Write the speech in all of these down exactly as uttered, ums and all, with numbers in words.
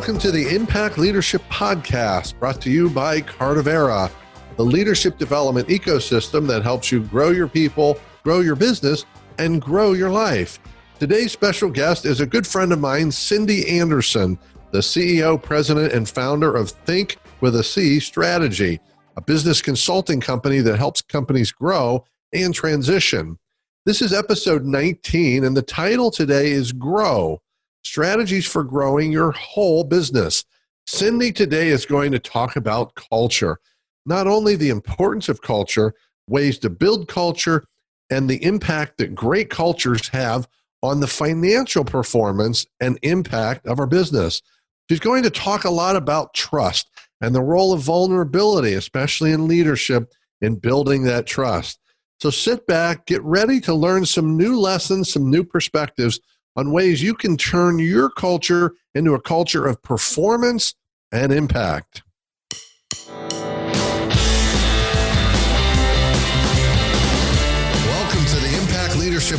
Welcome to the Impact Leadership Podcast, brought to you by Cardivera, the leadership development ecosystem that helps you grow your people, grow your business, and grow your life. Today's special guest is a good friend of mine, Cindy Anderson, the C E O, president, and founder of THINC with a C Strategy, a business consulting company that helps companies grow and transition. This is episode nineteen, and the title today is Grow, Strategies for Growing Your Whole Business. Cindy today is going to talk about culture, not only the importance of culture, ways to build culture, and the impact that great cultures have on the financial performance and impact of our business. She's going to talk a lot about trust and the role of vulnerability, especially in leadership, in building that trust. So sit back, get ready to learn some new lessons, some new perspectives on ways you can turn your culture into a culture of performance and impact. Welcome to the Impact Leadership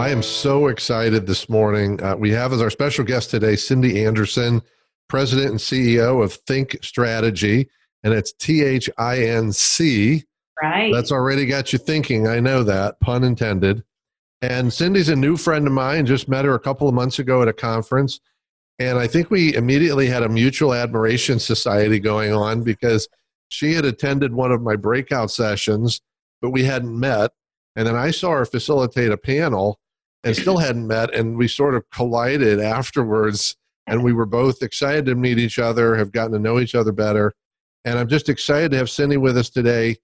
I am so excited this morning. Uh, we have as our special guest today, Cindy Anderson, president and C E O of THINC Strategy. And it's T H I N C. Right. That's already got you thinking. I know that, pun intended. And Cindy's a new friend of mine. Just met her a couple of months ago at a conference. And I think we immediately had a mutual admiration society going on because she had attended one of my breakout sessions, but we hadn't met. And then I saw her facilitate a panel and still hadn't met. And we sort of collided afterwards. And we were both excited to meet each other, have gotten to know each other better. And I'm just excited to have Cindy with us today.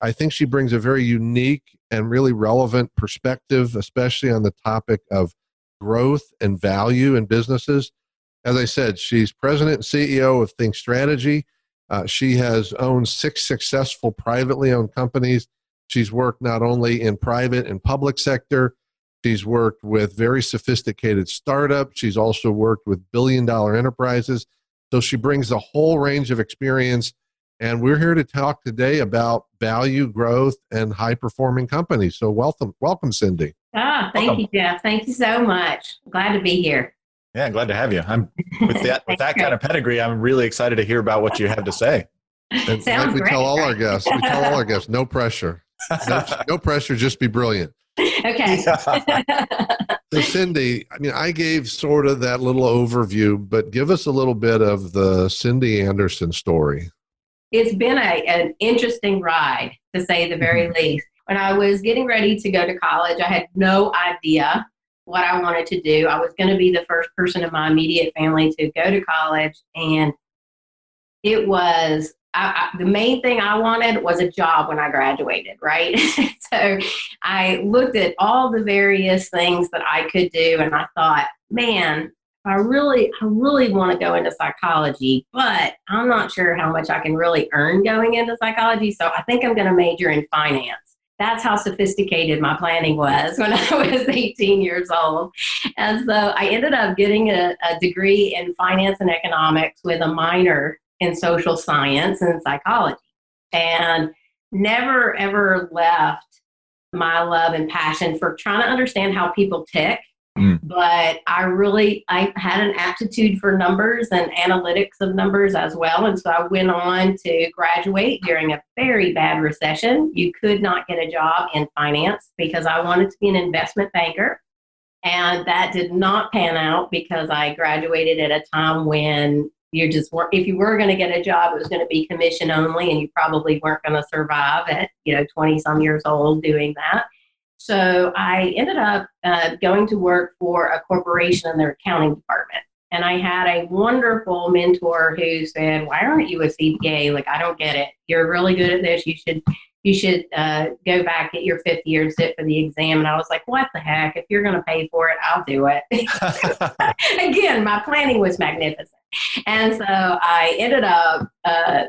I think she brings a very unique and really relevant perspective, especially on the topic of growth and value in businesses. As I said, she's president and C E O of THINC Strategy. Uh, she has owned six successful privately owned companies. She's worked not only in private and public sector. She's worked with very sophisticated startups. She's also worked with billion-dollar enterprises. So she brings a whole range of experience. And we're here to talk today about value, growth, and high-performing companies. So welcome, welcome, Cindy. Ah, thank welcome. you, Jeff. Thank you so much. Glad to be here. Yeah, glad to have you. I'm with that with that kind of pedigree. I'm really excited to hear about what you have to say. And Sounds like we great, tell all right? our guests. We tell all our guests, no pressure, no, no pressure. Just be brilliant. Okay. So Cindy, I mean, I gave sort of that little overview, but give us a little bit of the Cindy Anderson story. It's been a, an interesting ride, to say the very mm-hmm. least. When I was getting ready to go to college, I had no idea what I wanted to do. I was going to be the first person in my immediate family to go to college. And it was, I, I, the main thing I wanted was a job when I graduated, right? So I looked at all the various things that I could do. And I thought, man, I really, I really want to go into psychology, but I'm not sure how much I can really earn going into psychology. So I think I'm going to major in finance. That's how sophisticated my planning was when I was eighteen years old. And so I ended up getting a, a degree in finance and economics with a minor in social science and psychology, and never, ever left my love and passion for trying to understand how people tick. Mm. But I really, I had an aptitude for numbers and analytics of numbers as well. And so I went on to graduate during a very bad recession. You could not get a job in finance because I wanted to be an investment banker. And that did not pan out because I graduated at a time when you just weren't, if you were going to get a job, it was going to be commission only, and you probably weren't going to survive at, you know, twenty some years old doing that. So I ended up uh, going to work for a corporation in their accounting department. And I had a wonderful mentor who said, why aren't you a C P A? Like, I don't get it. You're really good at this. You should, you should uh, go back at your fifth year and sit for the exam. And I was like, what the heck? If you're going to pay for it, I'll do it. Again, my planning was magnificent. And so I ended up uh,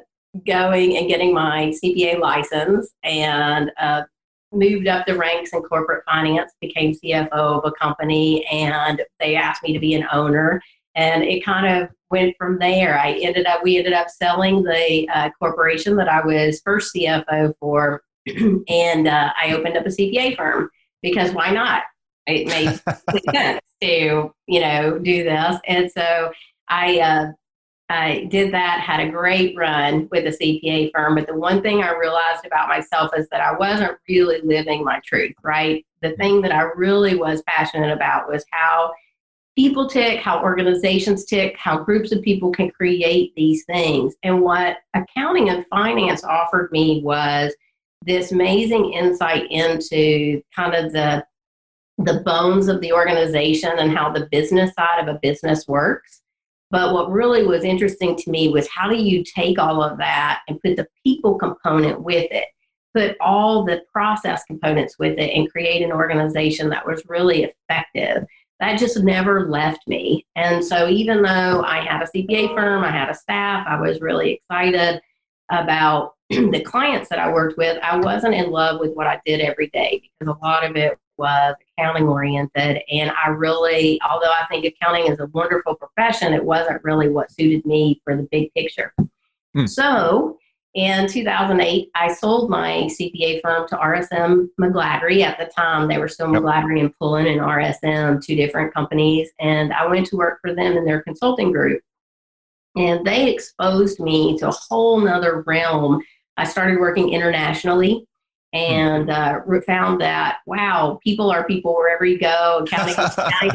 going and getting my C P A license and uh, moved up the ranks in corporate finance, became C F O of a company, and they asked me to be an owner. And it kind of went from there. I ended up, we ended up selling the uh, corporation that I was first C F O for, and uh, I opened up a C P A firm because why not? It made sense to, you know, do this. And so I, uh, I did that, had a great run with a C P A firm. But the one thing I realized about myself is that I wasn't really living my truth, right? The thing that I really was passionate about was how people tick, how organizations tick, how groups of people can create these things. And what accounting and finance offered me was this amazing insight into kind of the, the bones of the organization and how the business side of a business works. But what really was interesting to me was how do you take all of that and put the people component with it, put all the process components with it, and create an organization that was really effective. That just never left me. And so even though I had a C P A firm, I had a staff, I was really excited about the clients that I worked with, I wasn't in love with what I did every day because a lot of it was accounting oriented. And I really, although I think accounting is a wonderful profession, it wasn't really what suited me for the big picture. Hmm. So in two thousand eight, I sold my C P A firm to R S M McGladrey. At the time, they were still yep. McGladrey and Pullen and R S M, two different companies. And I went to work for them in their consulting group. And they exposed me to a whole nother realm. I started working internationally and uh, found that, wow, people are people wherever you go, accounting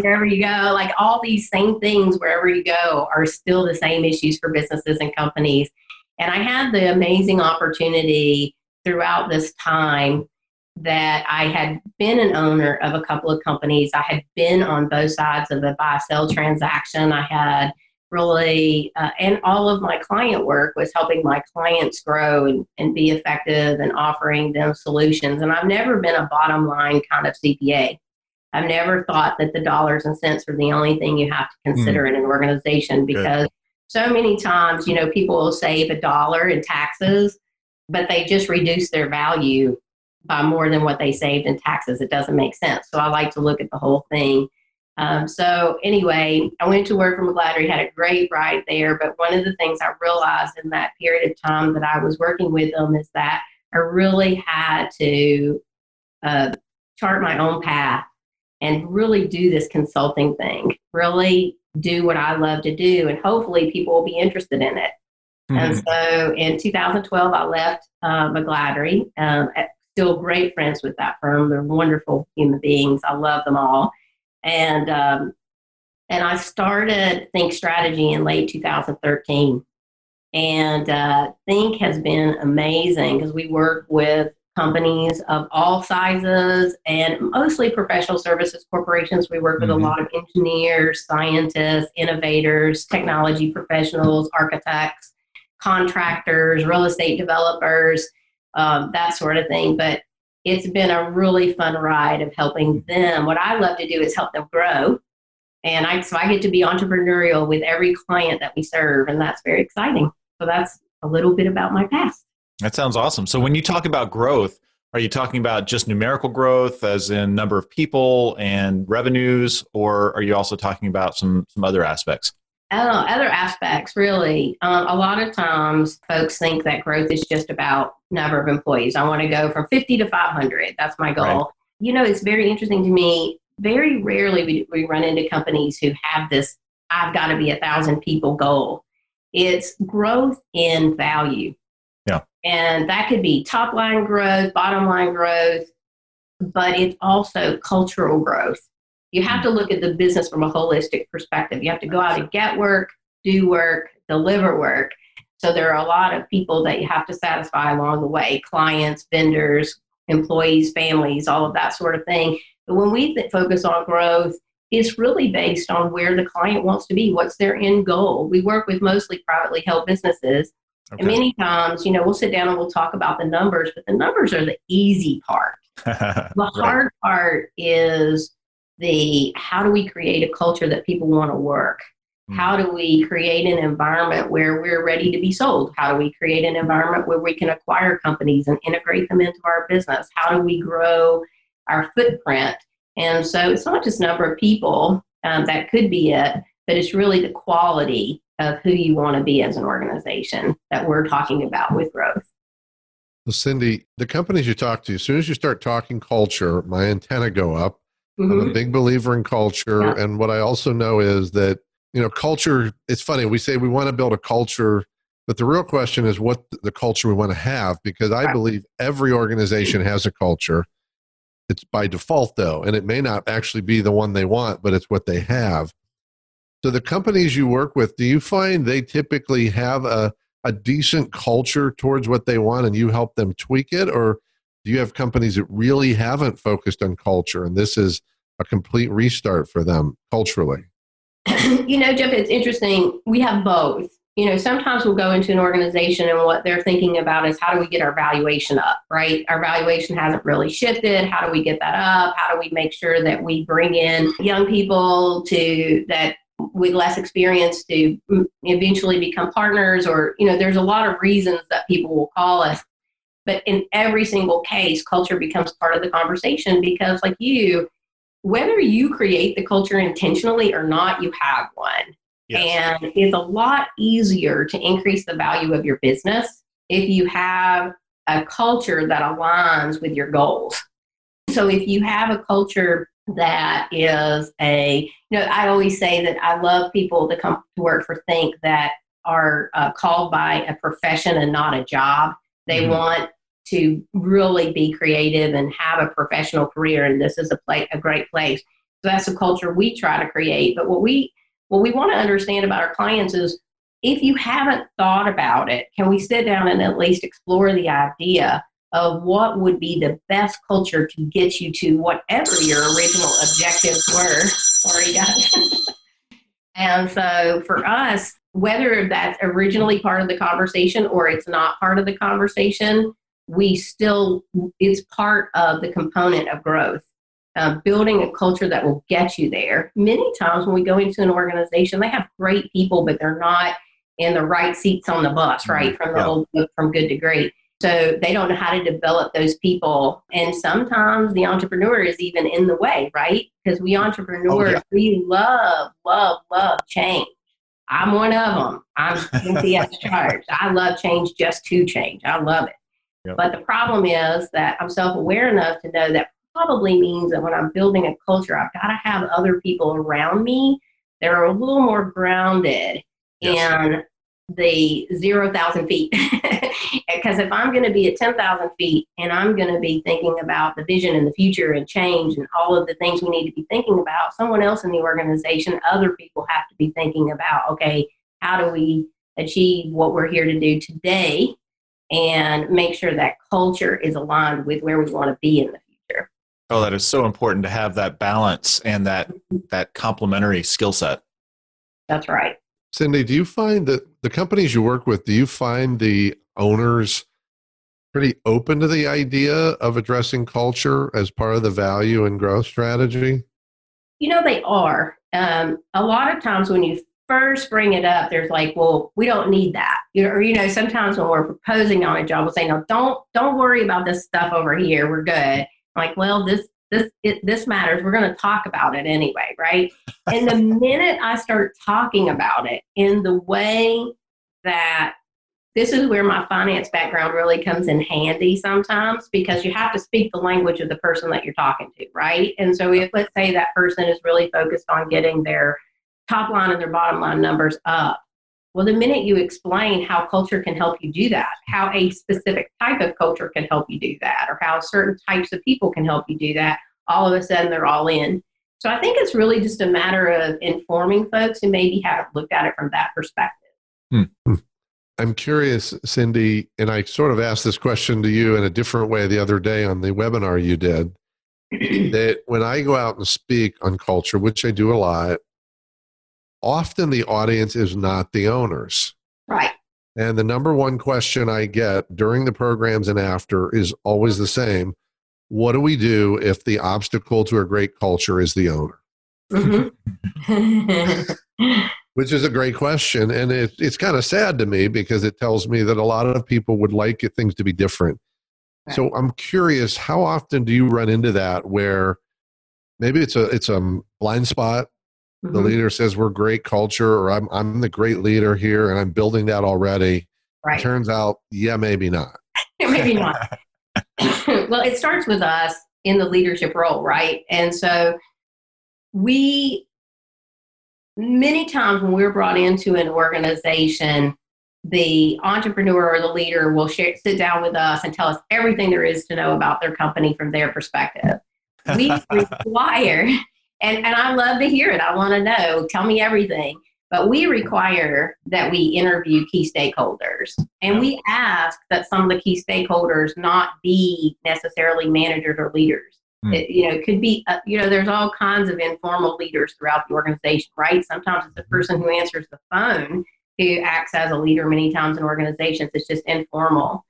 wherever you go. Like all these same things wherever you go are still the same issues for businesses and companies. And I had the amazing opportunity throughout this time that I had been an owner of a couple of companies. I had been on both sides of a buy-sell transaction. I had really, uh, and all of my client work was helping my clients grow and, and be effective and offering them solutions. And I've never been a bottom line kind of C P A. I've never thought that the dollars and cents were the only thing you have to consider mm. in an organization because Good. So many times, you know, people will save a dollar in taxes, but they just reduce their value by more than what they saved in taxes. It doesn't make sense. So I like to look at the whole thing. Um, so anyway, I went to work for McGladrey, had a great ride there. But one of the things I realized in that period of time that I was working with them is that I really had to uh, chart my own path and really do this consulting thing, really do what I love to do, and hopefully people will be interested in it. Mm-hmm. And so in two thousand twelve, I left uh, McGladrey. Um, still great friends with that firm. They're wonderful human beings. I love them all. And um, and I started THINC Strategy in late two thousand thirteen. And uh, THINC has been amazing because we work with companies of all sizes and mostly professional services corporations. We work with mm-hmm. a lot of engineers, scientists, innovators, technology professionals, architects, contractors, real estate developers, um, that sort of thing. But it's been a really fun ride of helping them. What I love to do is help them grow. And I, so I get to be entrepreneurial with every client that we serve. And that's very exciting. So that's a little bit about my past. That sounds awesome. So when you talk about growth, are you talking about just numerical growth as in number of people and revenues, or are you also talking about some, some other aspects? Oh, other aspects, really. Um, a lot of times folks think that growth is just about number of employees. I want to go from fifty to five hundred. That's my goal. Right. You know, it's very interesting to me. Very rarely we, we run into companies who have this, I've got to be a thousand people goal. It's growth in value. Yeah. And that could be top line growth, bottom line growth, but it's also cultural growth. You have to look at the business from a holistic perspective. You have to go out and get work, do work, deliver work. So there are a lot of people that you have to satisfy along the way, clients, vendors, employees, families, all of that sort of thing. But when we focus on growth, it's really based on where the client wants to be, what's their end goal. We work with mostly privately held businesses. Okay. And many times, you know, we'll sit down and we'll talk about the numbers, but the numbers are the easy part. The right. hard part is the how do we create a culture that people want to work? How do we create an environment where we're ready to be sold? How do we create an environment where we can acquire companies and integrate them into our business? How do we grow our footprint? And so it's not just number of people, um, that could be it, but it's really the quality of who you want to be as an organization that we're talking about with growth. Well, Cindy, the companies you talk to, as soon as you start talking culture, my antenna go up. Mm-hmm. I'm a big believer in culture. Yeah. And what I also know is that, you know, culture, it's funny, we say we want to build a culture, but the real question is what the culture we want to have, because I believe every organization has a culture. It's by default, though, and it may not actually be the one they want, but it's what they have. So the companies you work with, do you find they typically have a, a decent culture towards what they want and you help them tweak it? Or do you have companies that really haven't focused on culture and this is a complete restart for them culturally? You know, Jeff, it's interesting. We have both. You know, sometimes we'll go into an organization and what they're thinking about is how do we get our valuation up, right? Our valuation hasn't really shifted. How do we get that up? How do we make sure that we bring in young people to that with less experience to eventually become partners? Or, you know, there's a lot of reasons that people will call us. But in every single case, culture becomes part of the conversation because like you, whether you create the culture intentionally or not, you have one. Yes. And it's a lot easier to increase the value of your business if you have a culture that aligns with your goals. So if you have a culture that is a, you know, I always say that I love people that come to work for THINC that are uh, called by a profession and not a job. They mm-hmm. want to really be creative and have a professional career. And this is a place, a great place. So that's the culture we try to create. But what we, what we want to understand about our clients is if you haven't thought about it, can we sit down and at least explore the idea of what would be the best culture to get you to whatever your original objectives were? Sorry, guys. And so for us, whether that's originally part of the conversation or it's not part of the conversation, we still, it's part of the component of growth, uh, building a culture that will get you there. Many times when we go into an organization, they have great people, but they're not in the right seats on the bus, right? From the yeah. old book, From Good to Great. So they don't know how to develop those people. And sometimes the entrepreneur is even in the way, right? Because we entrepreneurs, oh, yeah. we love, love, love change. I'm one of them. I'm N C S charged. I love change just to change. I love it. Yep. But the problem is that I'm self-aware enough to know that probably means that when I'm building a culture, I've got to have other people around me that are a little more grounded yes. in the zero thousand feet. Because if I'm going to be at ten thousand feet and I'm going to be thinking about the vision and the future and change and all of the things we need to be thinking about, someone else in the organization, other people have to be thinking about, okay, how do we achieve what we're here to do today? And make sure that culture is aligned with where we want to be in the future. Oh, that is so important to have that balance and that that complementary skill set. That's right. Cindy, do you find that the companies you work with, do you find the owners pretty open to the idea of addressing culture as part of the value and growth strategy? You know, they are. Um, a lot of times when you first bring it up, there's like, well, we don't need that. You know, or, you know, sometimes when we're proposing on a job, we'll say, no, don't, don't worry about this stuff over here. We're good. I'm like, well, this, this, it, this matters. We're going to talk about it anyway. Right. And the minute I start talking about it in the way that this is where my finance background really comes in handy sometimes, because you have to speak the language of the person that you're talking to. Right. And so if let's say that person is really focused on getting their top line and their bottom line numbers up. Well, the minute you explain how culture can help you do that, how a specific type of culture can help you do that, or how certain types of people can help you do that, all of a sudden they're all in. So I think it's really just a matter of informing folks who maybe haven't looked at it from that perspective. Hmm. I'm curious, Cindy, and I sort of asked this question to you in a different way the other day on the webinar you did, that when I go out and speak on culture, which I do a lot, often the audience is not the owners. Right. And the number one question I get during the programs and after is always the same. What do we do if the obstacle to a great culture is the owner? Mm-hmm. Which is a great question. And it, it's kind of sad to me because it tells me that a lot of people would like things to be different. Right. So I'm curious, how often do you run into that where maybe it's a, it's a blind spot? Mm-hmm. The leader says we're great culture, or I'm, I'm the great leader here and I'm building that already. Right. It turns out, yeah, maybe not. Maybe not. Well, it starts with us in the leadership role, right? And so we... Many times when we're brought into an organization, the entrepreneur or the leader will share, sit down with us and tell us everything there is to know about their company from their perspective. We require, and, and I love to hear it. I want to know, tell me everything. But we require that we interview key stakeholders. And we ask that some of the key stakeholders not be necessarily managers or leaders. It, you know, it could be, uh, you know, there's all kinds of informal leaders throughout the organization, right? Sometimes it's the person who answers the phone who acts as a leader many times in organizations. It's just informal.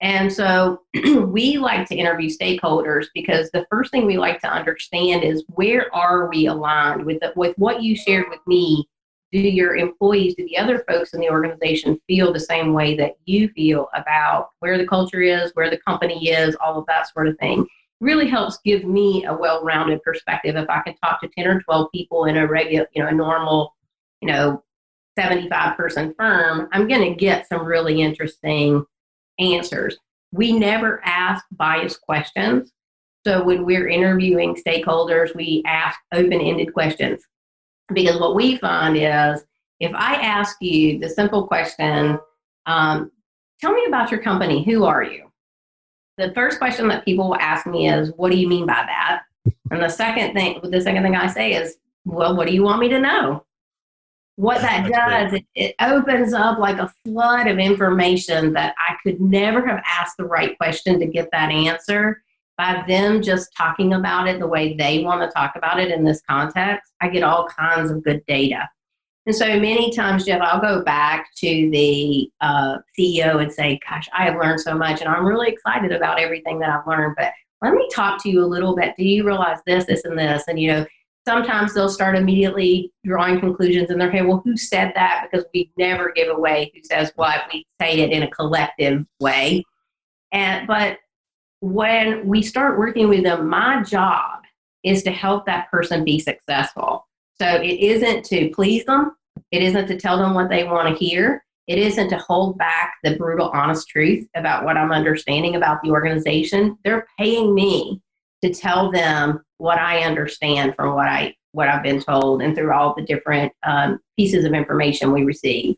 And so we like to interview stakeholders because the first thing we like to understand is where are we aligned with the, with what you shared with me? Do your employees, do the other folks in the organization feel the same way that you feel about where the culture is, where the company is, all of that sort of thing? Really helps give me a well-rounded perspective. If I can talk to ten or twelve people in a regular, you know, a normal, you know, seventy-five person firm, I'm going to get some really interesting answers. We never ask biased questions. So when we're interviewing stakeholders, we ask open-ended questions, because what we find is if I ask you the simple question, um, tell me about your company, who are you? The first question that people will ask me is, what do you mean by that? And the second thing, the second thing I say is, well, what do you want me to know? What that does, it, it opens up like a flood of information that I could never have asked the right question to get that answer. By them just talking about it the way they want to talk about it in this context, I get all kinds of good data. And so many times, Jeff, I'll go back to the uh, C E O and say, gosh, I have learned so much and I'm really excited about everything that I've learned, but let me talk to you a little bit. Do you realize this, this, and this? And, you know, sometimes they'll start immediately drawing conclusions in their head. Well, who said that? Because we never give away who says what. We say it in a collective way. And but when we start working with them, my job is to help that person be successful. So it isn't to please them. It isn't to tell them what they want to hear. It isn't to hold back the brutal, honest truth about what I'm understanding about the organization. They're paying me to tell them what I understand from what, I, what I've been told and through all the different um, pieces of information we receive.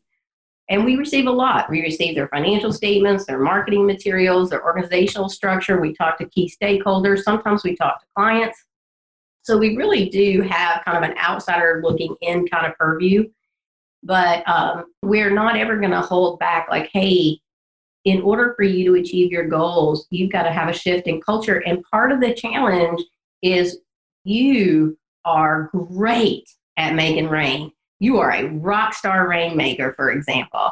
And we receive a lot. We receive their financial statements, their marketing materials, their organizational structure. We talk to key stakeholders. Sometimes we talk to clients. So we really do have kind of an outsider looking in kind of purview, but um, we're not ever going to hold back like, hey, in order for you to achieve your goals, you've got to have a shift in culture. And part of the challenge is you are great at making rain. You are a rock star rainmaker, for example.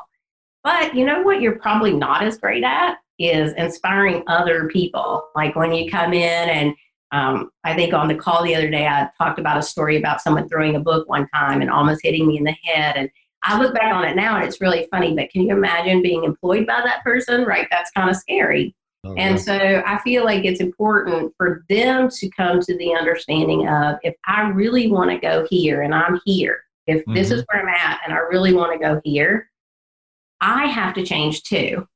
But you know what you're probably not as great at is inspiring other people. Like when you come in and Um, I think on the call the other day, I talked about a story about someone throwing a book one time and almost hitting me in the head. And I look back on it now and it's really funny, but can you imagine being employed by that person? Right. That's kind of scary. Okay. And so I feel like it's important for them to come to the understanding of, if I really want to go here and I'm here, if mm-hmm. this is where I'm at and I really want to go here, I have to change too.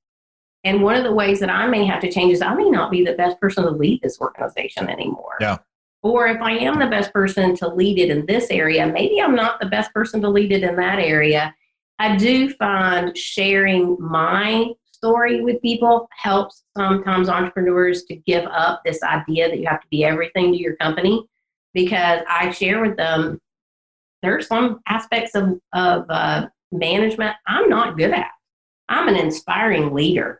And one of the ways that I may have to change is I may not be the best person to lead this organization anymore. Yeah. Or if I am the best person to lead it in this area, maybe I'm not the best person to lead it in that area. I do find sharing my story with people helps sometimes entrepreneurs to give up this idea that you have to be everything to your company, because I share with them there are some aspects of, of uh, management I'm not good at. I'm an inspiring leader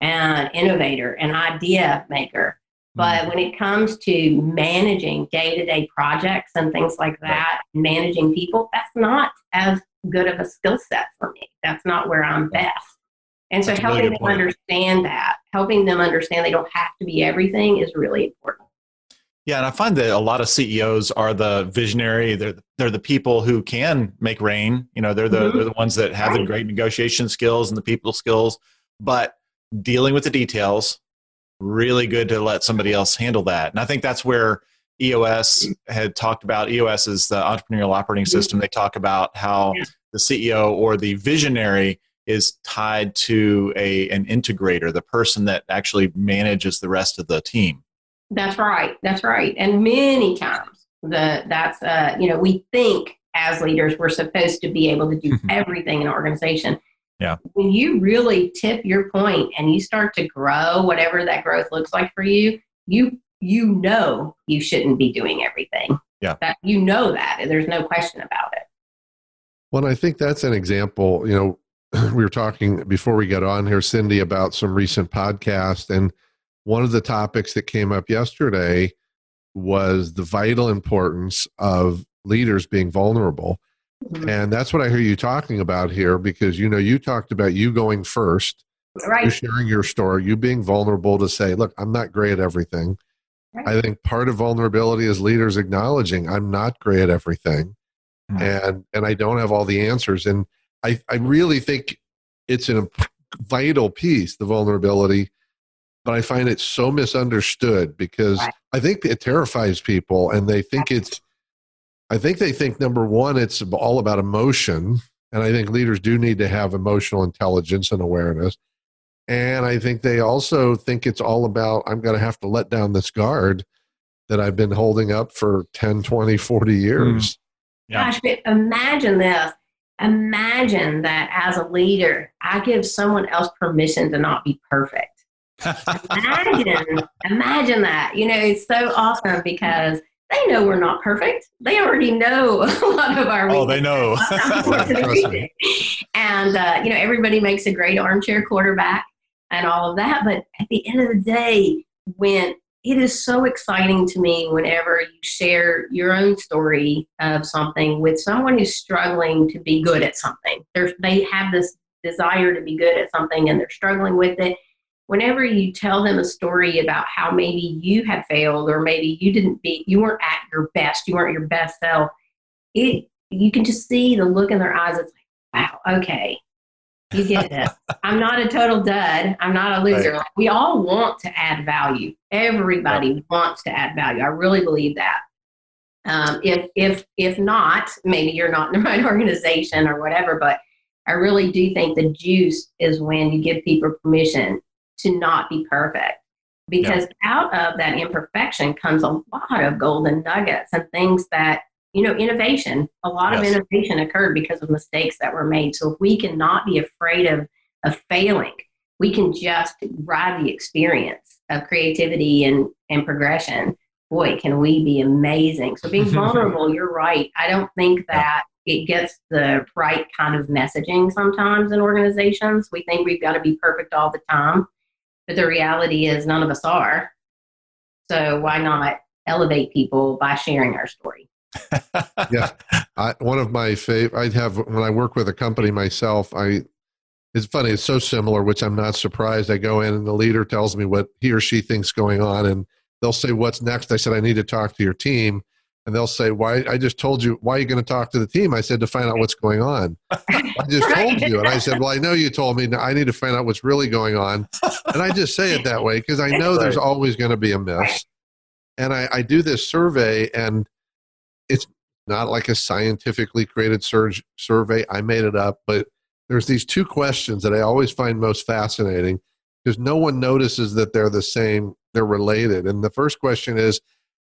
and innovator and idea maker. But when it comes to managing day-to-day projects and things like that, managing people, that's not as good of a skill set for me. That's not where I'm best. And so that's helping them point. Understand that, helping them understand they don't have to be everything is really important. Yeah, and I find that a lot of C E Os are the visionary. They're they're the people who can make rain. You know, they're the mm-hmm. they're the ones that have the great negotiation skills and the people skills, but dealing with the details, really good to let somebody else handle that. And I think that's where E O S had talked about. E O S is the entrepreneurial operating system. They talk about how the C E O or the visionary is tied to a an integrator, the person that actually manages the rest of the team. That's right. That's right. And many times the that's, uh, you know, we think as leaders, we're supposed to be able to do everything in an organization. Yeah. When you really tip your point and you start to grow, whatever that growth looks like for you, you, you know, you shouldn't be doing everything. Yeah. That, you know that there's no question about it. Well, I think that's an example. You know, we were talking before we got on here, Cindy, about some recent podcasts, and one of the topics that came up yesterday was the vital importance of leaders being vulnerable. Mm-hmm. And that's what I hear you talking about here, because, you know, you talked about you going first, right. You sharing your story, you being vulnerable to say, look, I'm not great at everything. Right. I think part of vulnerability is leaders acknowledging I'm not great at everything, mm-hmm. and, and I don't have all the answers. And I, I really think it's a vital piece, the vulnerability. But I find it so misunderstood, because right. I think it terrifies people, and they think it's, I think they think, number one, it's all about emotion. And I think leaders do need to have emotional intelligence and awareness. And I think they also think it's all about, I'm going to have to let down this guard that I've been holding up for ten, twenty, forty years. Mm. Yeah. Gosh, but imagine this. Imagine that as a leader, I give someone else permission to not be perfect. imagine, imagine that. You know, it's so awesome, because they know we're not perfect. They already know a lot of our weaknesses. Oh, they know. And, uh, you know, everybody makes a great armchair quarterback and all of that. But at the end of the day, when it is so exciting to me, whenever you share your own story of something with someone who's struggling to be good at something, They're, they have this desire to be good at something and they're struggling with it. Whenever you tell them a story about how maybe you had failed, or maybe you didn't be, you weren't at your best, you weren't your best self, it, you can just see the look in their eyes. It's like, wow, okay, you get this. I'm not a total dud. I'm not a loser. Right. Like, we all want to add value. Everybody yeah. wants to add value. I really believe that. Um, if, if, if not, maybe you're not in the right organization or whatever, but I really do think the juice is when you give people permission to not be perfect, because yeah. out of that imperfection comes a lot of golden nuggets and things that, you know, innovation, a lot yes. of innovation occurred because of mistakes that were made. So if we cannot be afraid of, of failing, we can just ride the experience of creativity and, and progression. Boy, can we be amazing. So being vulnerable, you're right. I don't think that yeah. it gets the right kind of messaging sometimes in organizations. We think we've got to be perfect all the time. But the reality is none of us are. So why not elevate people by sharing our story? yeah. I, one of my favorite, I'd have, when I work with a company myself, I, it's funny, it's so similar, which I'm not surprised. I go in and the leader tells me what he or she thinks going on, and they'll say, what's next? I said, I need to talk to your team. And they'll say, why? I just told you, why are you going to talk to the team? I said, to find out what's going on. I just told you. And I said, well, I know you told me. Now I need to find out what's really going on. And I just say it that way because I know right. there's always going to be a mess. And I, I do this survey, and it's not like a scientifically created surge survey. I made it up. But there's these two questions that I always find most fascinating, because no one notices that they're the same. They're related. And the first question is,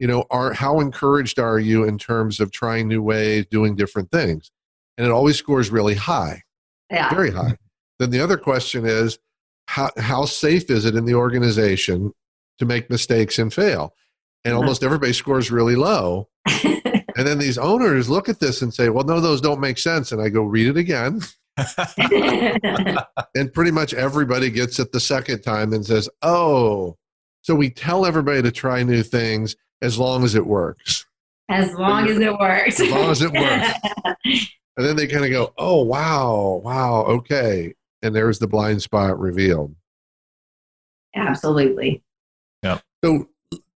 you know, are, how encouraged are you in terms of trying new ways, doing different things? And it always scores really high, yeah. very high. Then the other question is, how, how safe is it in the organization to make mistakes and fail? And mm-hmm. almost everybody scores really low. And then these owners look at this and say, well, no, those don't make sense. And I go, read it again. And pretty much everybody gets it the second time and says, oh. So we tell everybody to try new things, as long as it works. As long as it works. As long as it works. And then they kind of go, oh, wow, wow, okay. And there's the blind spot revealed. Absolutely. Yeah. So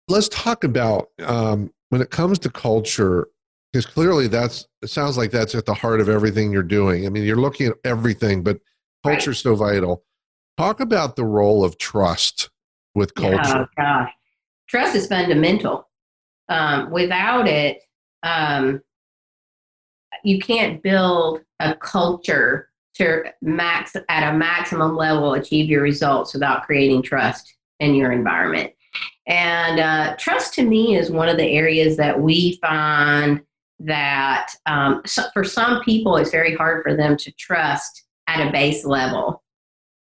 Let's talk about um, when it comes to culture, because clearly that's, it sounds like that's at the heart of everything you're doing. I mean, you're looking at everything, but culture is so vital. Talk about the role of trust with culture. Oh, gosh. Trust is fundamental. Um, without it, um, you can't build a culture to max at a maximum level, achieve your results without creating trust in your environment. And uh, trust to me is one of the areas that we find that um, so for some people, it's very hard for them to trust at a base level.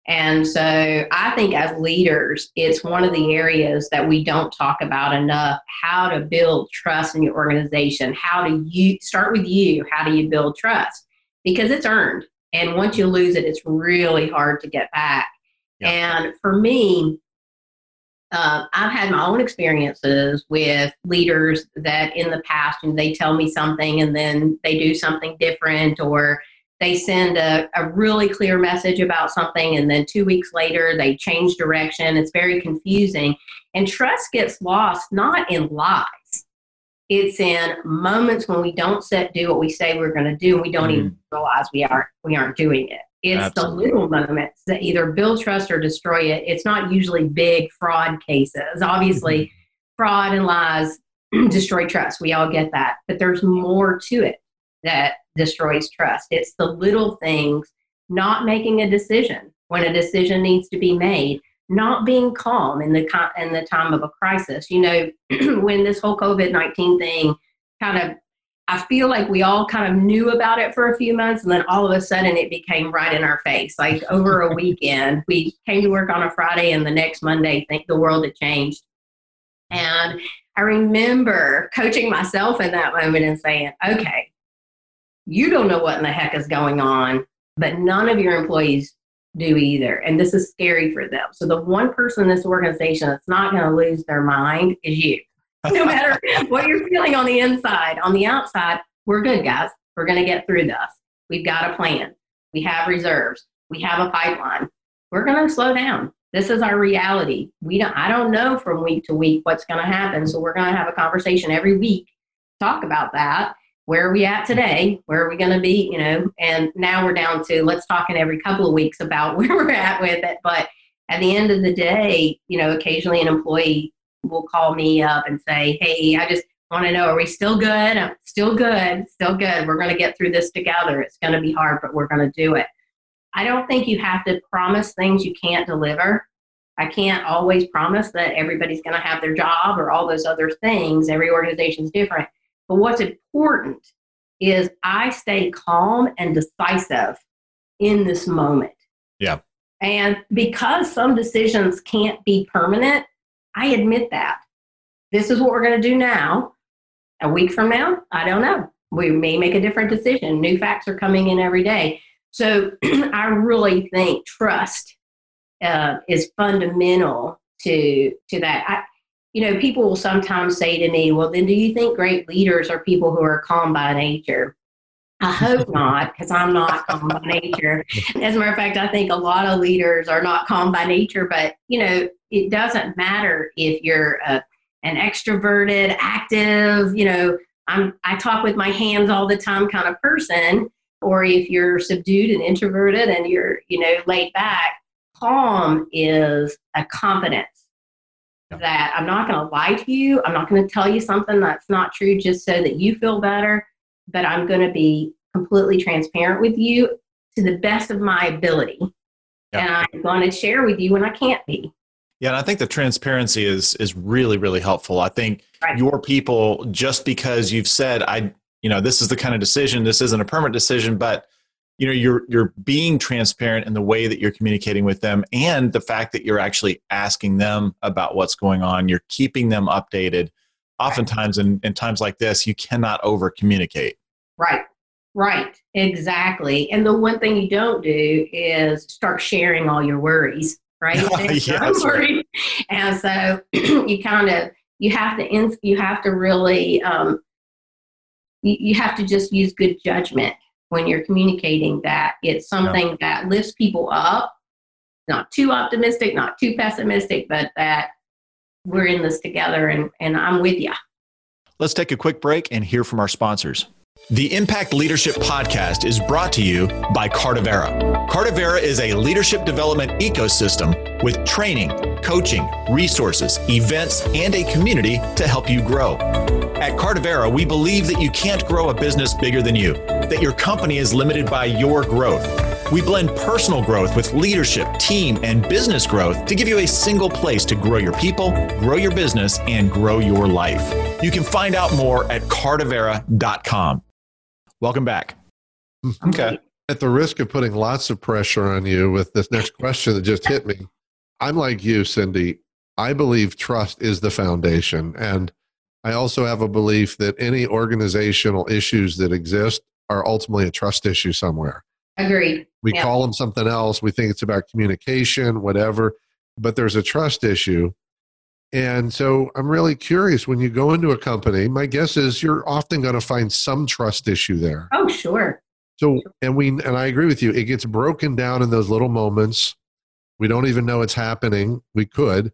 And so I think as leaders, it's one of the areas that we don't talk about enough, how to build trust in your organization. How do you start with you? How do you build trust? Because it's earned. And once you lose it, it's really hard to get back. Yeah. And for me, Uh, I've had my own experiences with leaders that in the past, and they tell me something and then they do something different, or they send a, a really clear message about something and then two weeks later they change direction. It's very confusing. And trust gets lost not in lies. It's in moments when we don't set, do what we say we're going to do, and we don't mm-hmm. even realize we aren't, we aren't doing it. It's Absolutely. The little moments that either build trust or destroy it. It's not usually big fraud cases. Obviously, mm-hmm. fraud and lies destroy trust. We all get that. But there's more to it that destroys trust. It's the little things, not making a decision when a decision needs to be made, not being calm in the, co- in the time of a crisis. You know, when this whole COVID nineteen thing kind of, I feel like we all kind of knew about it for a few months, and then all of a sudden it became right in our face. Like over a weekend, we came to work on a Friday, and the next Monday, think the world had changed. And I remember coaching myself in that moment and saying, okay, you don't know what in the heck is going on, but none of your employees do either. And this is scary for them. So the one person in this organization that's not going to lose their mind is you. No matter what you're feeling on the inside, on the outside, we're good, guys. We're going to get through this. We've got a plan. We have reserves. We have a pipeline. We're going to slow down. This is our reality. We don't, I don't know from week to week what's going to happen. So we're going to have a conversation every week, talk about that. Where are we at today? Where are we going to be? You know, and now we're down to let's talk in every couple of weeks about where we're at with it. But at the end of the day, you know, occasionally an employee will call me up and say, hey, I just want to know, are we still good? I'm still good, still good. We're going to get through this together. It's going to be hard, but we're going to do it. I don't think you have to promise things you can't deliver. I can't always promise that everybody's going to have their job or all those other things. Every organization's different. But what's important is I stay calm and decisive in this moment. Yeah. And because some decisions can't be permanent, I admit that. This is what we're going to do now. A week from now, I don't know. We may make a different decision. New facts are coming in every day. So I really think trust uh, is fundamental to to that. I, you know, people will sometimes say to me, well, then do you think great leaders are people who are calm by nature? I hope not, because I'm not calm by nature. As a matter of fact, I think a lot of leaders are not calm by nature, but, you know, it doesn't matter if you're a, an extroverted, active, you know, I'm, I talk with my hands all the time kind of person, or if you're subdued and introverted and you're, you know, laid back. Calm is a competence that I'm not going to lie to you. I'm not going to tell you something that's not true just so that you feel better. But I'm going to be completely transparent with you to the best of my ability. Yep. And I'm going to share with you when I can't be. Yeah. And I think the transparency is, is really, really helpful. I think right. your people, just because you've said, I, you know, this is the kind of decision, this isn't a permanent decision, but you know, you're, you're being transparent in the way that you're communicating with them, and the fact that you're actually asking them about what's going on. You're keeping them updated. Oftentimes in, in times like this, you cannot over communicate. Right, right, exactly. And the one thing you don't do is start sharing all your worries, right? yeah, I'm worried. Right. And so you kind of, you have to, you have to really, um, you, you have to just use good judgment when you're communicating that. It's something yeah. that lifts people up, not too optimistic, not too pessimistic, but that we're in this together, and, and I'm with you. Let's take a quick break and hear from our sponsors. The Impact Leadership Podcast is brought to you by Cardivera. Cardivera is a leadership development ecosystem with training, coaching, resources, events, and a community to help you grow. At Cardivera, we believe that you can't grow a business bigger than you, that your company is limited by your growth. We blend personal growth with leadership, team, and business growth to give you a single place to grow your people, grow your business, and grow your life. You can find out more at cardivera dot com. Welcome back. Okay. At the risk of putting lots of pressure on you with this next question that just hit me, I'm like you, Cindy. I believe trust is the foundation. And I also have a belief that any organizational issues that exist are ultimately a trust issue somewhere. Agreed. We yeah. call them something else. We think it's about communication, whatever, but there's a trust issue. And so I'm really curious, when you go into a company, my guess is you're often going to find some trust issue there. Oh, sure. So, and we, and I agree with you, it gets broken down in those little moments. We don't even know it's happening. We could.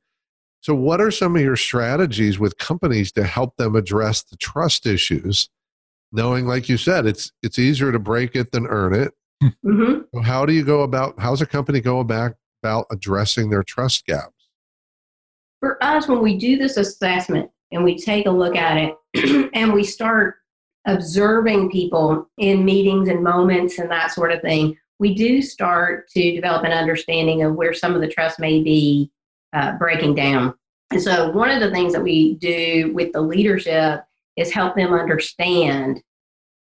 So what are some of your strategies with companies to help them address the trust issues? Knowing, like you said, it's it's easier to break it than earn it. Mm-hmm. So how do you go about, how's a company go about, about addressing their trust gaps? For us, when we do this assessment and we take a look at it and we start observing people in meetings and moments and that sort of thing, we do start to develop an understanding of where some of the trust may be Uh, breaking down. And so one of the things that we do with the leadership is help them understand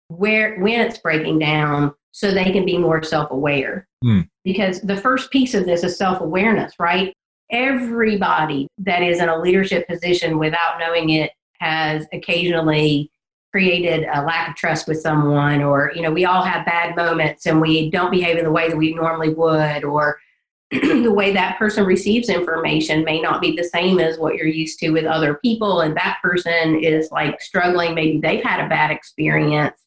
where, when it's breaking down, so they can be more self-aware. Mm. Because the first piece of this is self-awareness, right? Everybody that is in a leadership position without knowing it has occasionally created a lack of trust with someone, or, you know, we all have bad moments and we don't behave in the way that we normally would, or the way that person receives information may not be the same as what you're used to with other people. And that person is like struggling. Maybe they've had a bad experience.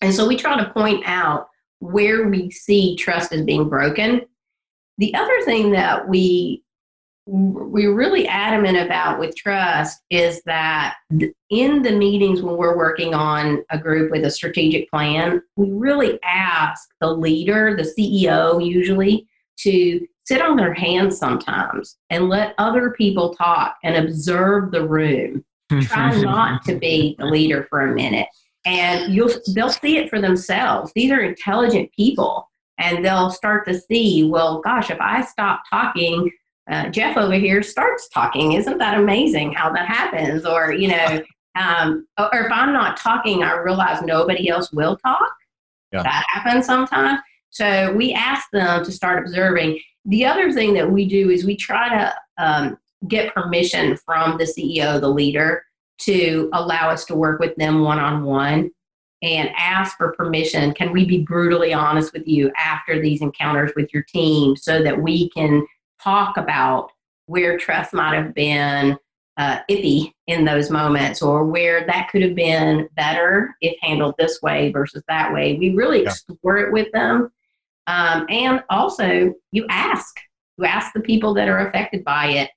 And so we try to point out where we see trust as being broken. The other thing that we, we're really adamant about with trust is that in the meetings when we're working on a group with a strategic plan, we really ask the leader, the C E O usually, to sit on their hands sometimes and let other people talk and observe the room. Try not to be the leader for a minute, and you'll they'll see it for themselves. These are intelligent people, and they'll start to see, well, gosh, if I stop talking, uh, Jeff over here starts talking. Isn't that amazing how that happens? Or, you know, um, or if I'm not talking, I realize nobody else will talk. Yeah. That happens sometimes. So we ask them to start observing. The other thing that we do is we try to um, get permission from the C E O, the leader, to allow us to work with them one-on-one and ask for permission. Can we be brutally honest with you after these encounters with your team so that we can talk about where trust might have been uh, iffy in those moments, or where that could have been better if handled this way versus that way? We really yeah. explore it with them. Um, and also you ask, you ask the people that are affected by it,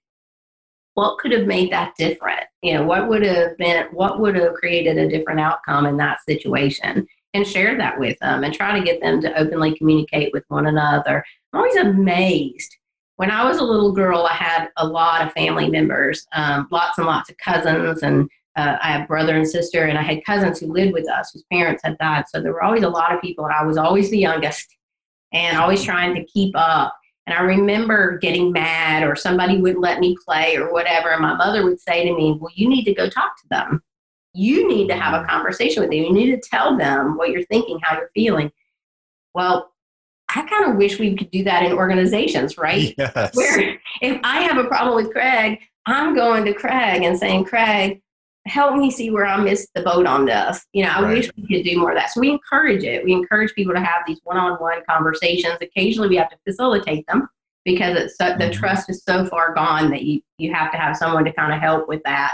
what could have made that different? You know, what would have been, what would have created a different outcome in that situation, and share that with them and try to get them to openly communicate with one another. I'm always amazed. When I was a little girl, I had a lot of family members, um, lots and lots of cousins, and Uh, I have brother and sister, and I had cousins who lived with us whose parents had died. So there were always a lot of people, and I was always the youngest and always trying to keep up. And I remember getting mad, or somebody wouldn't let me play or whatever. And my mother would say to me, well, you need to go talk to them. You need to have a conversation with them. You need to tell them what you're thinking, how you're feeling. Well, I kind of wish we could do that in organizations, right? Yes. Where if I have a problem with Craig, I'm going to Craig and saying, Craig, help me see where I missed the boat on this. You know, I right. wish we could do more of that. So we encourage it. We encourage people to have these one-on-one conversations. Occasionally we have to facilitate them because it's so, mm-hmm. the trust is so far gone that you, you have to have someone to kind of help with that.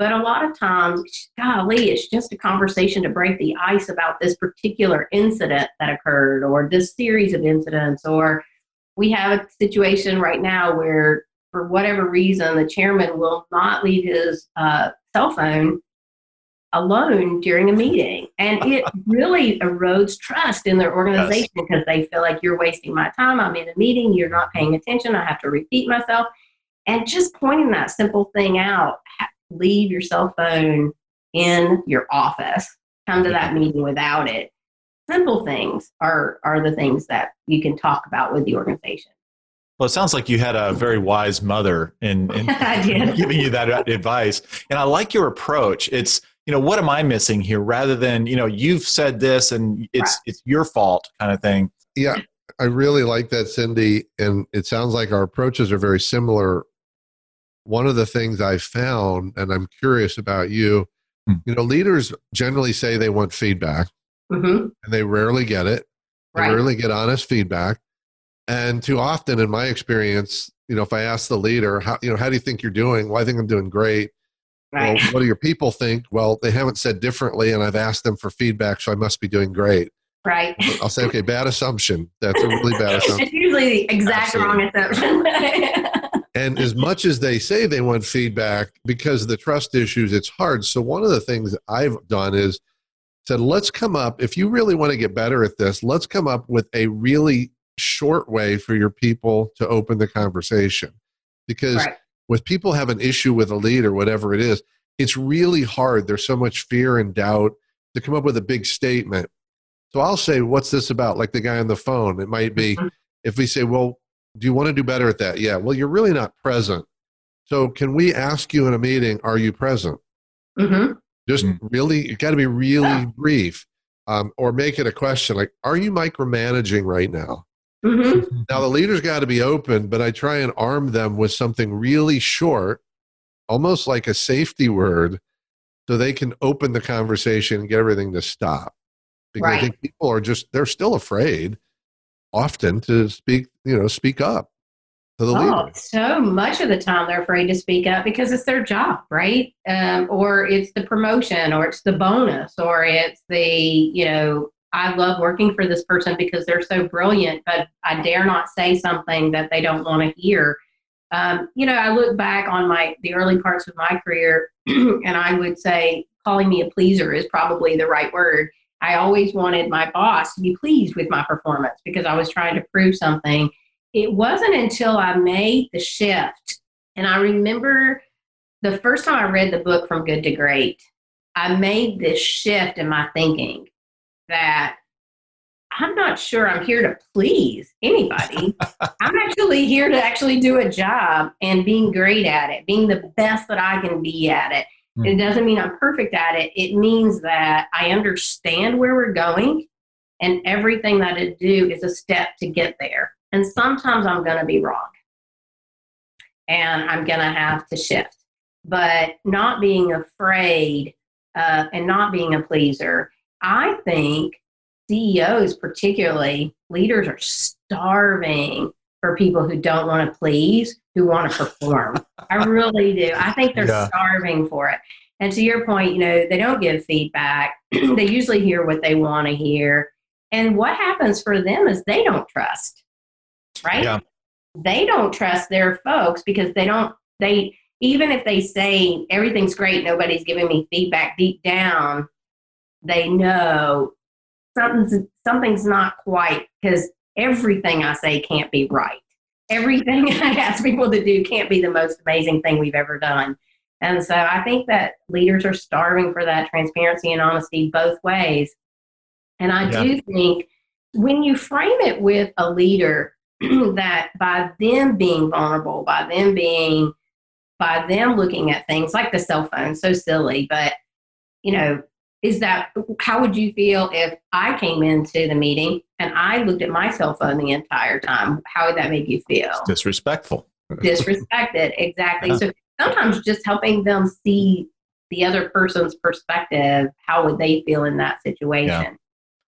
But a lot of times, golly, it's just a conversation to break the ice about this particular incident that occurred, or this series of incidents. Or we have a situation right now where for whatever reason, the chairman will not leave his uh, cell phone alone during a meeting. And it really erodes trust in their organization because they feel like you're wasting my time. I'm in a meeting. You're not paying attention. I have to repeat myself. And just pointing that simple thing out, leave your cell phone in your office. Come to that meeting without it. Simple things are, are the things that you can talk about with the organization. Well, it sounds like you had a very wise mother in, in giving you that advice. And I like your approach. It's, you know, what am I missing here? Rather than, you know, you've said this and it's, right. it's your fault kind of thing. Yeah. I really like that, Cindy. And it sounds like our approaches are very similar. One of the things I found, and I'm curious about you, hmm. you know, leaders generally say they want feedback mm-hmm. and they rarely get it. They right. rarely get honest feedback. And too often in my experience, you know, if I ask the leader, how, you know, how do you think you're doing? Well, I think I'm doing great. Right. Well, what do your people think? Well, they haven't said differently and I've asked them for feedback, so I must be doing great. Right. I'll say, okay, bad assumption. That's a really bad assumption. It's usually the exact Absolutely. wrong assumption. And as much as they say they want feedback, because of the trust issues, it's hard. So one of the things I've done is said, let's come up, if you really want to get better at this, let's come up with a really short way for your people to open the conversation. Because right. when people have an issue with a lead or whatever it is, it's really hard. There's so much fear and doubt to come up with a big statement. So I'll say, what's this about? Like the guy on the phone. It might be, mm-hmm. if we say, well, do you want to do better at that? Yeah. Well, you're really not present. So can we ask you in a meeting, are you present? Mm-hmm. Just mm-hmm. really, you got to be really yeah. brief um, or make it a question. Like, are you micromanaging right now? Mm-hmm. Now the leader's got to be open, but I try and arm them with something really short, almost like a safety word, so they can open the conversation and get everything to stop. Because right. I think people are just, they're still afraid often to speak, you know, speak up to the oh, leader. So much of the time they're afraid to speak up because it's their job, right? Um, or it's the promotion or it's the bonus or it's the, you know, I love working for this person because they're so brilliant, but I dare not say something that they don't want to hear. Um, you know, I look back on my, the early parts of my career and I would say calling me a pleaser is probably the right word. I always wanted my boss to be pleased with my performance because I was trying to prove something. It wasn't until I made the shift. And I remember the first time I read the book From Good to Great, I made this shift in my thinking that I'm not sure I'm here to please anybody. I'm actually here to actually do a job and being great at it, being the best that I can be at it. It doesn't mean I'm perfect at it. It means that I understand where we're going and everything that I do is a step to get there. And sometimes I'm going to be wrong and I'm going to have to shift, but not being afraid uh, and not being a pleaser. I think C E Os, particularly leaders, are starving for people who don't want to please, who want to perform. I really do. I think they're yeah. starving for it. And to your point, you know, they don't give feedback. They usually hear what they want to hear. And what happens for them is they don't trust, right? Yeah. They don't trust their folks because they don't, they, even if they say everything's great, nobody's giving me feedback, deep down, they know something's, something's not quite, because everything I say can't be right. Everything I ask people to do can't be the most amazing thing we've ever done. And so I think that leaders are starving for that transparency and honesty both ways. And I yeah. do think when you frame it with a leader that by them being vulnerable, by them being, by them looking at things like the cell phone, so silly, but you know, is that, how would you feel if I came into the meeting and I looked at my cell phone the entire time? How would that make you feel? It's disrespectful. Disrespected, exactly. Yeah. So sometimes just helping them see the other person's perspective, how would they feel in that situation? Yeah.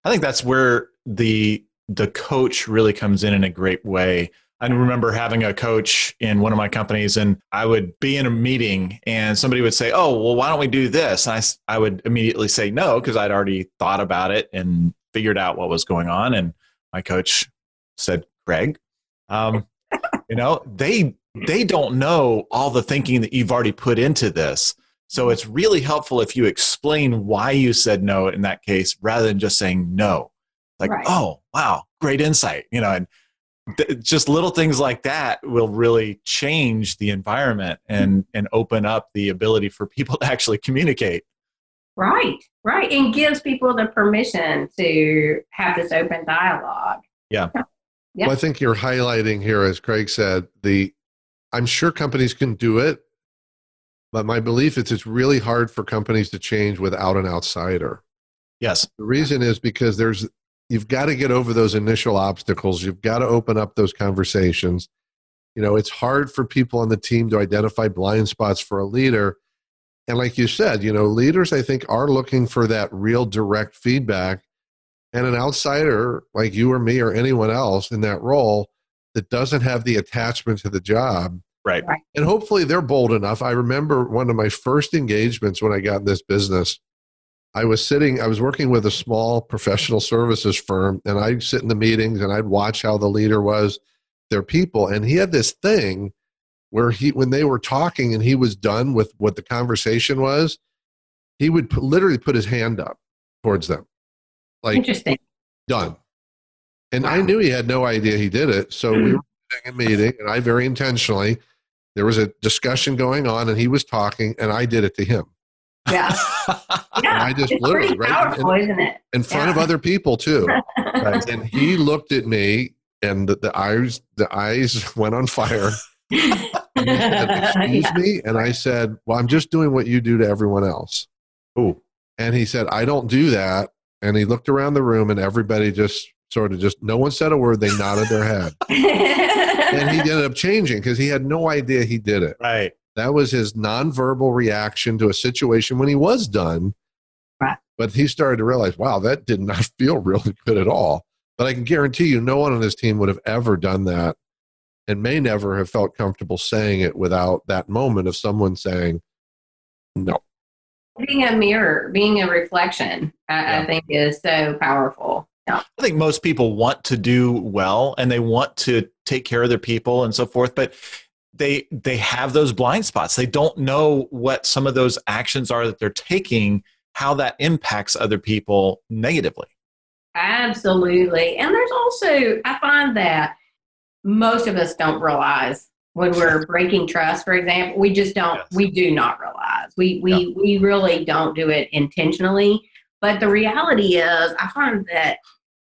I think that's where the the coach really comes in in a great way. I remember having a coach in one of my companies, and I would be in a meeting and somebody would say, oh, well, why don't we do this? And I, I would immediately say no, because I'd already thought about it and figured out what was going on. And my coach said, Greg, um, you know, they they don't know all the thinking that you've already put into this. So it's really helpful if you explain why you said no in that case, rather than just saying no. Like, right. Oh, wow, great insight. You know, and th- just little things like that will really change the environment and, and open up the ability for people to actually communicate. Right, right. And gives people the permission to have this open dialogue. Yeah. Yeah. Well, I think you're highlighting here, as Craig said, the I'm sure companies can do it, but my belief is it's really hard for companies to change without an outsider. Yes. The reason is because there's you've got to get over those initial obstacles. You've got to open up those conversations. You know, it's hard for people on the team to identify blind spots for a leader. And like you said, you know, leaders, I think, are looking for that real direct feedback. And an outsider like you or me or anyone else in that role that doesn't have the attachment to the job. Right. And hopefully they're bold enough. I remember one of my first engagements when I got in this business, I was sitting, I was working with a small professional services firm, and I'd sit in the meetings and I'd watch how the leader was, their people. And he had this thing where he, when they were talking and he was done with what the conversation was, he would p- literally put his hand up towards them. Like, interesting. Done. And wow. I knew he had no idea he did it. So mm-hmm. we were in a meeting, and I very intentionally, there was a discussion going on, and he was talking, and I did it to him. Yeah. Yeah. I just it's literally, right? Powerful, in, isn't it? In front yeah. of other people, too. Right? And he looked at me, and the, the eyes the eyes went on fire. And he said, excuse yeah. me? And I said, well, I'm just doing what you do to everyone else. Ooh. And he said, I don't do that. And he looked around the room, and everybody just sort of just, no one said a word. They nodded their head. And he ended up changing because he had no idea he did it. Right. That was his nonverbal reaction to a situation when he was done. Right. But he started to realize, wow, that did not feel really good at all. But I can guarantee you no one on his team would have ever done that and may never have felt comfortable saying it without that moment of someone saying, no. Being a mirror, being a reflection, I, yeah. I think is so powerful. Yeah. I think most people want to do well, and they want to take care of their people and so forth, but they they have those blind spots. They don't know what some of those actions are that they're taking, how that impacts other people negatively. Absolutely. And there's also, I find that most of us don't realize when we're breaking trust, for example, we just don't, yes. we do not realize. We we yeah. we really don't do it intentionally. But the reality is, I find that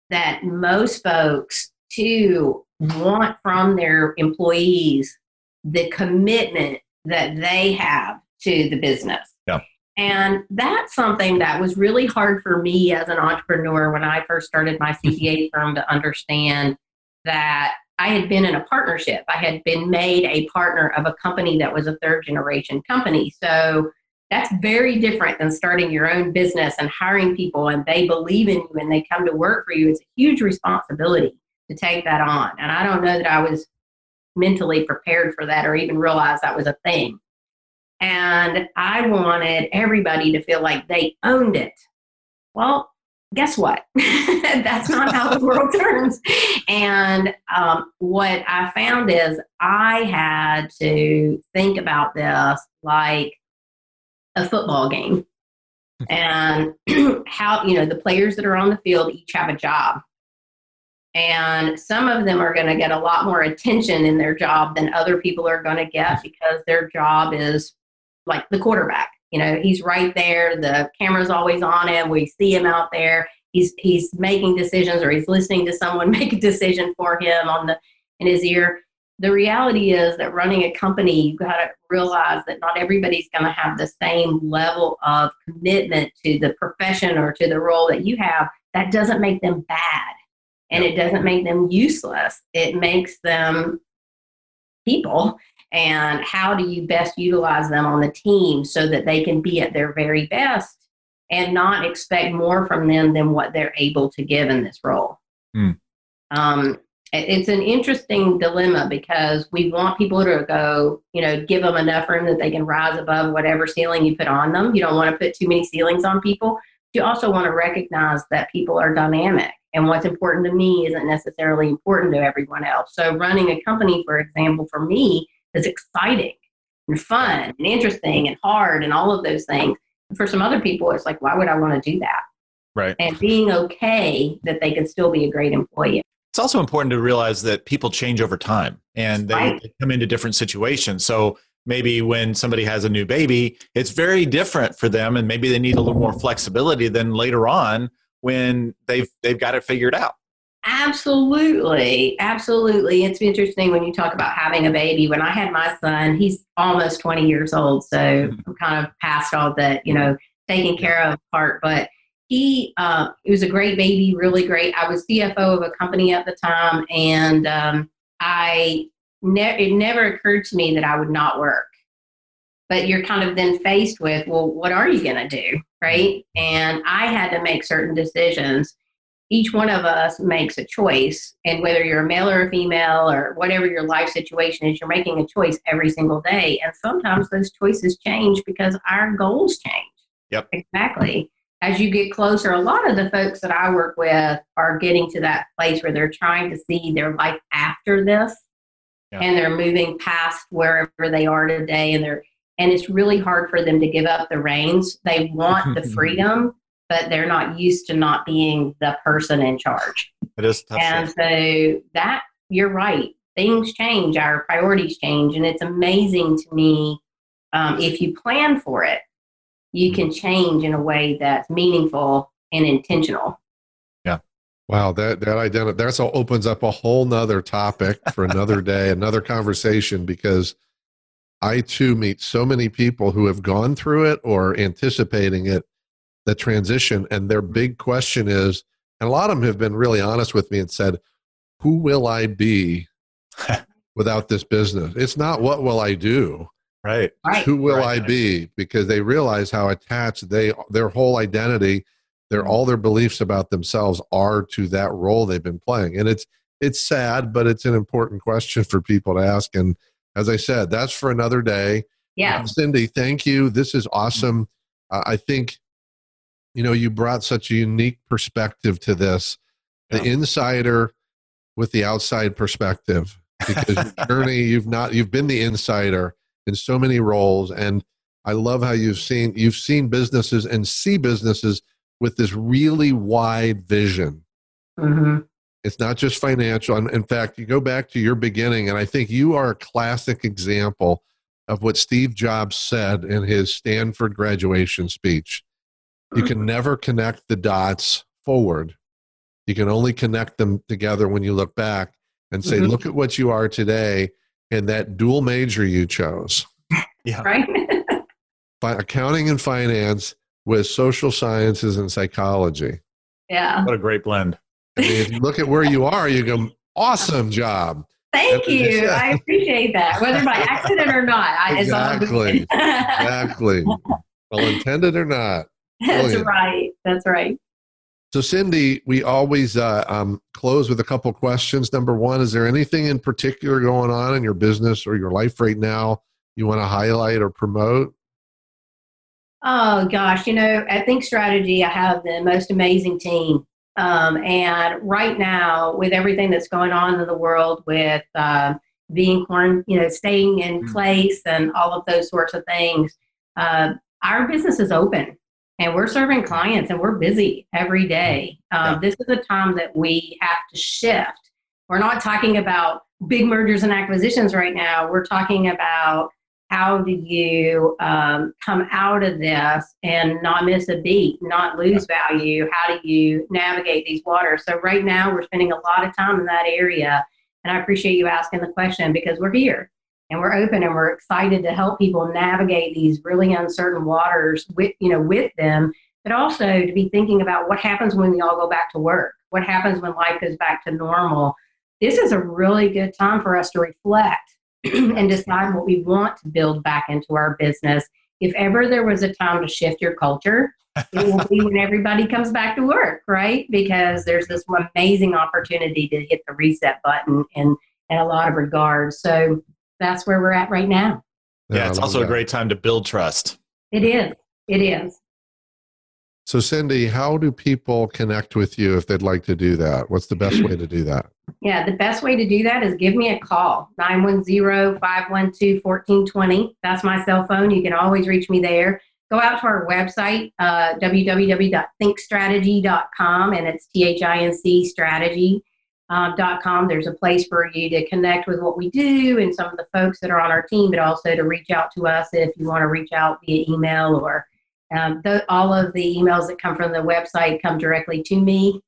that most folks too want from their employees the commitment that they have to the business. Yeah. And that's something that was really hard for me as an entrepreneur when I first started my C P A firm to understand that I had been in a partnership. I had been made a partner of a company that was a third generation company. So that's very different than starting your own business and hiring people, and they believe in you and they come to work for you. It's a huge responsibility to take that on. And I don't know that I was mentally prepared for that or even realized that was a thing. And I wanted everybody to feel like they owned it. Well, guess what? That's not how the world turns. And um, what I found is I had to think about this like a football game, and how, you know, the players that are on the field each have a job. And some of them are going to get a lot more attention in their job than other people are going to get because their job is like the quarterback. You know, he's right there. The camera's always on him. We see him out there. He's he's making decisions, or he's listening to someone make a decision for him on the in his ear. The reality is that running a company, you've got to realize that not everybody's going to have the same level of commitment to the profession or to the role that you have. That doesn't make them bad, and it doesn't make them useless. It makes them people. And how do you best utilize them on the team so that they can be at their very best and not expect more from them than what they're able to give in this role? Mm. Um, it's an interesting dilemma because we want people to go, you know, give them enough room that they can rise above whatever ceiling you put on them. You don't want to put too many ceilings on people. You also want to recognize that people are dynamic, and what's important to me isn't necessarily important to everyone else. So running a company, for example, for me, that's exciting and fun and interesting and hard and all of those things. And for some other people, it's like, why would I want to do that? Right. And being okay that they can still be a great employee. It's also important to realize that people change over time and they, right. they come into different situations. So maybe when somebody has a new baby, it's very different for them, and maybe they need a little more flexibility than later on when they've they've got it figured out. Absolutely. Absolutely. It's interesting when you talk about having a baby. When I had my son, he's almost twenty years old. So mm-hmm. I'm kind of past all that, you know, taking care of part. But he uh, it was a great baby, really great. I was C F O of a company at the time, and um, I ne- it never occurred to me that I would not work. But you're kind of then faced with, well, what are you going to do, right? And I had to make certain decisions. Each one of us makes a choice, and whether you're a male or a female or whatever your life situation is, you're making a choice every single day. And sometimes those choices change because our goals change. Yep. Exactly. As you get closer, a lot of the folks that I work with are getting to that place where they're trying to see their life after this, yep. and they're moving past wherever they are today, and they're and it's really hard for them to give up the reins. They want the freedom, but they're not used to not being the person in charge. It is tough. And so that, you're right. Things change, our priorities change. And it's amazing to me, um, if you plan for it, you can change in a way that's meaningful and intentional. Yeah. Wow. That, that identi- that's all opens up a whole nother topic for another day, another conversation, because I too meet so many people who have gone through it or anticipating it, the transition, and their big question is, and a lot of them have been really honest with me and said, who will I be without this business? It's not what will I do, right? It's who will right. I be? Because they realize how attached they, their whole identity, their all their beliefs about themselves are to that role they've been playing. And it's it's sad, but it's an important question for people to ask. And as I said, that's for another day. Yeah, Cindy, thank you. This is awesome. Uh, I think. You know, you brought such a unique perspective to this, the yeah. insider with the outside perspective, because your journey, you've not, you've been the insider in so many roles. And I love how you've seen, you've seen businesses and see businesses with this really wide vision. Mm-hmm. It's not just financial. And in fact, you go back to your beginning, and I think you are a classic example of what Steve Jobs said in his Stanford graduation speech. You can never connect the dots forward. You can only connect them together when you look back and say, mm-hmm. look at what you are today and that dual major you chose. Yeah. Right? Accounting and finance with social sciences and psychology. Yeah. What a great blend. I mean, if you look at where you are, you go, awesome job. Thank That's you. I appreciate that. Whether by accident or not. I, exactly. exactly. Well intended or not. Brilliant. That's right. That's right. So Cindy, we always uh, um, close with a couple questions. Number one, is there anything in particular going on in your business or your life right now you want to highlight or promote? Oh gosh, you know, at THINC Strategy, I have the most amazing team. Um, and right now with everything that's going on in the world with uh, being, you know, staying in mm-hmm. place and all of those sorts of things, uh, our business is open. And we're serving clients and we're busy every day. Um, yeah. This is a time that we have to shift. We're not talking about big mergers and acquisitions right now. We're talking about how do you um, come out of this and not miss a beat, not lose yeah. value? How do you navigate these waters? So right now we're spending a lot of time in that area. And I appreciate you asking the question because we're here. And we're open and we're excited to help people navigate these really uncertain waters with, you know, with them, but also to be thinking about what happens when we all go back to work, what happens when life goes back to normal. This is a really good time for us to reflect and decide what we want to build back into our business. If ever there was a time to shift your culture, it will be when everybody comes back to work, right? Because there's this amazing opportunity to hit the reset button in, in a lot of regards. So that's where we're at right now. Yeah, it's also a great time to build trust. It is. It is. So Cindy, how do people connect with you if they'd like to do that? What's the best way to do that? Yeah, the best way to do that is give me a call, nine one zero, five one two, one four two zero. That's my cell phone. You can always reach me there. Go out to our website, uh, w w w dot think strategy dot com, and it's T H I N C strategy dot com. There's a place for you to connect with what we do and some of the folks that are on our team, but also to reach out to us if you want to reach out via email, or um, th- all of the emails that come from the website come directly to me.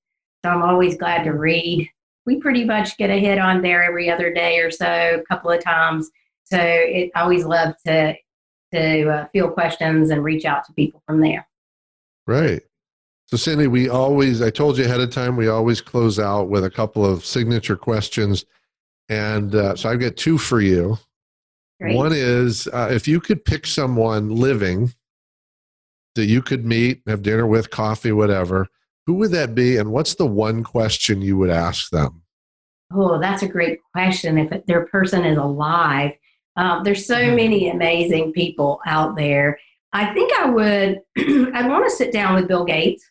So I'm always glad to read. We pretty much get a hit on there every other day or so, a couple of times. So it, I always love to to uh, field questions and reach out to people from there. Right. So Cindy, we always, I told you ahead of time, we always close out with a couple of signature questions. And uh, so I've got two for you. Great. One is, uh, if you could pick someone living that you could meet, have dinner with, coffee, whatever, who would that be? And what's the one question you would ask them? Oh, that's a great question. If their person is alive, um, there's so many amazing people out there. I think I would, I'd want to sit down with Bill Gates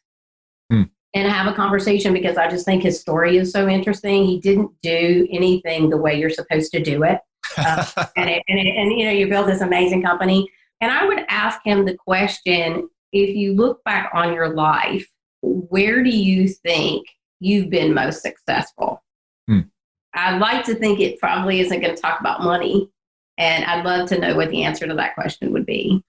hmm. and have a conversation, because I just think his story is so interesting. He didn't do anything the way you're supposed to do it. Uh, and, it, and, it and, you know, you build this amazing company. And I would ask him the question, if you look back on your life, where do you think you've been most successful? Hmm. I'd like to think it probably isn't going to talk about money. And I'd love to know what the answer to that question would be.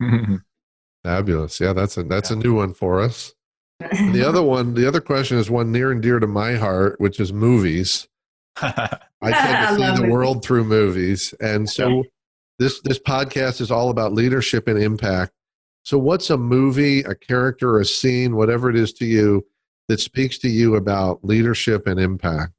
Fabulous. Yeah, that's a that's a new one for us. And the other one, the other question is one near and dear to my heart, which is movies. I tend to I see the world through movies. And so this this podcast is all about leadership and impact. So what's a movie, a character, a scene, whatever it is to you, that speaks to you about leadership and impact?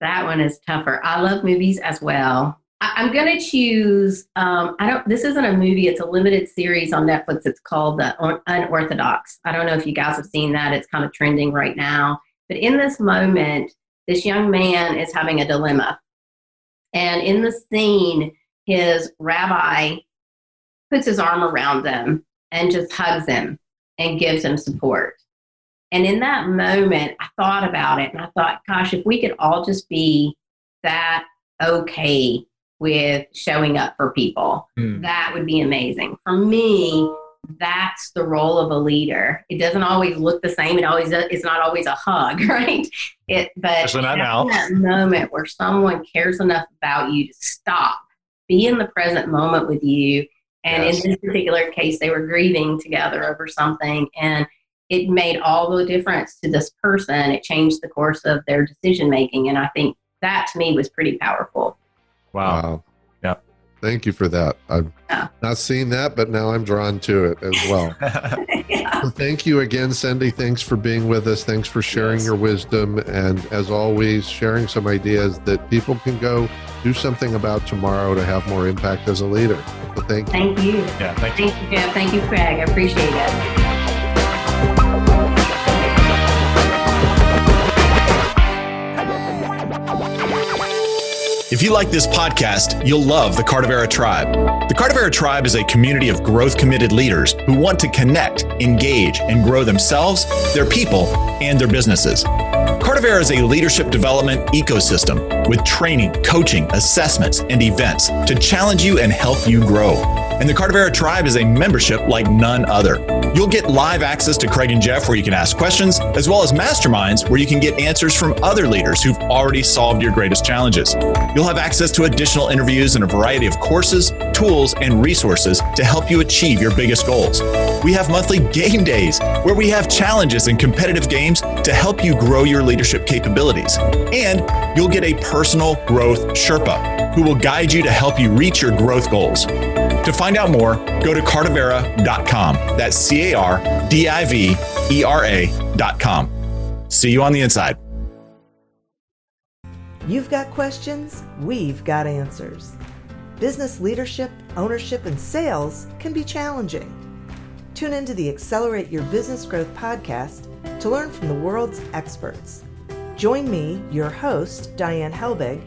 That one is tougher. I love movies as well. I'm going to choose, um, I don't, this isn't a movie. It's a limited series on Netflix. It's called the Unorthodox. I don't know if you guys have seen that. It's kind of trending right now, but in this moment, this young man is having a dilemma. And in the scene, his rabbi puts his arm around him and just hugs him and gives him support. And in that moment, I thought about it and I thought, gosh, if we could all just be that okay with showing up for people, mm. that would be amazing. For me, that's the role of a leader. It doesn't always look the same. It always it's not always a hug, right? It, but in that moment where someone cares enough about you to stop, be in the present moment with you. And yes. in this particular case, they were grieving together over something, and it made all the difference to this person. It changed the course of their decision making, and I think that to me was pretty powerful. Wow. wow. Yeah. Thank you for that. I've yeah. not seen that, but now I'm drawn to it as well. yeah. So thank you again, Cindy. Thanks for being with us. Thanks for sharing yes. your wisdom. And as always, sharing some ideas that people can go do something about tomorrow to have more impact as a leader. So thank you. Thank you. Yeah, thank you. Thank you, Jeff. Thank you, Craig. I appreciate it. If you like this podcast, you'll love the Cardivera Tribe. The Cardivera Tribe is a community of growth-committed leaders who want to connect, engage, and grow themselves, their people, and their businesses. Cardivera is a leadership development ecosystem with training, coaching, assessments, and events to challenge you and help you grow. And the Cardivera Tribe is a membership like none other. You'll get live access to Craig and Jeff, where you can ask questions, as well as masterminds where you can get answers from other leaders who've already solved your greatest challenges. You'll have access to additional interviews and a variety of courses, tools, and resources to help you achieve your biggest goals. We have monthly game days where we have challenges and competitive games to help you grow your leadership capabilities. And you'll get a personal growth Sherpa who will guide you to help you reach your growth goals. To find out more, go to cardivera dot com. That's C A R D I V E R A dot com. See you on the inside. You've got questions, we've got answers. Business leadership, ownership, and sales can be challenging. Tune into the Accelerate Your Business Growth podcast to learn from the world's experts. Join me, your host, Diane Helbig,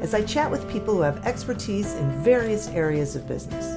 as I chat with people who have expertise in various areas of business.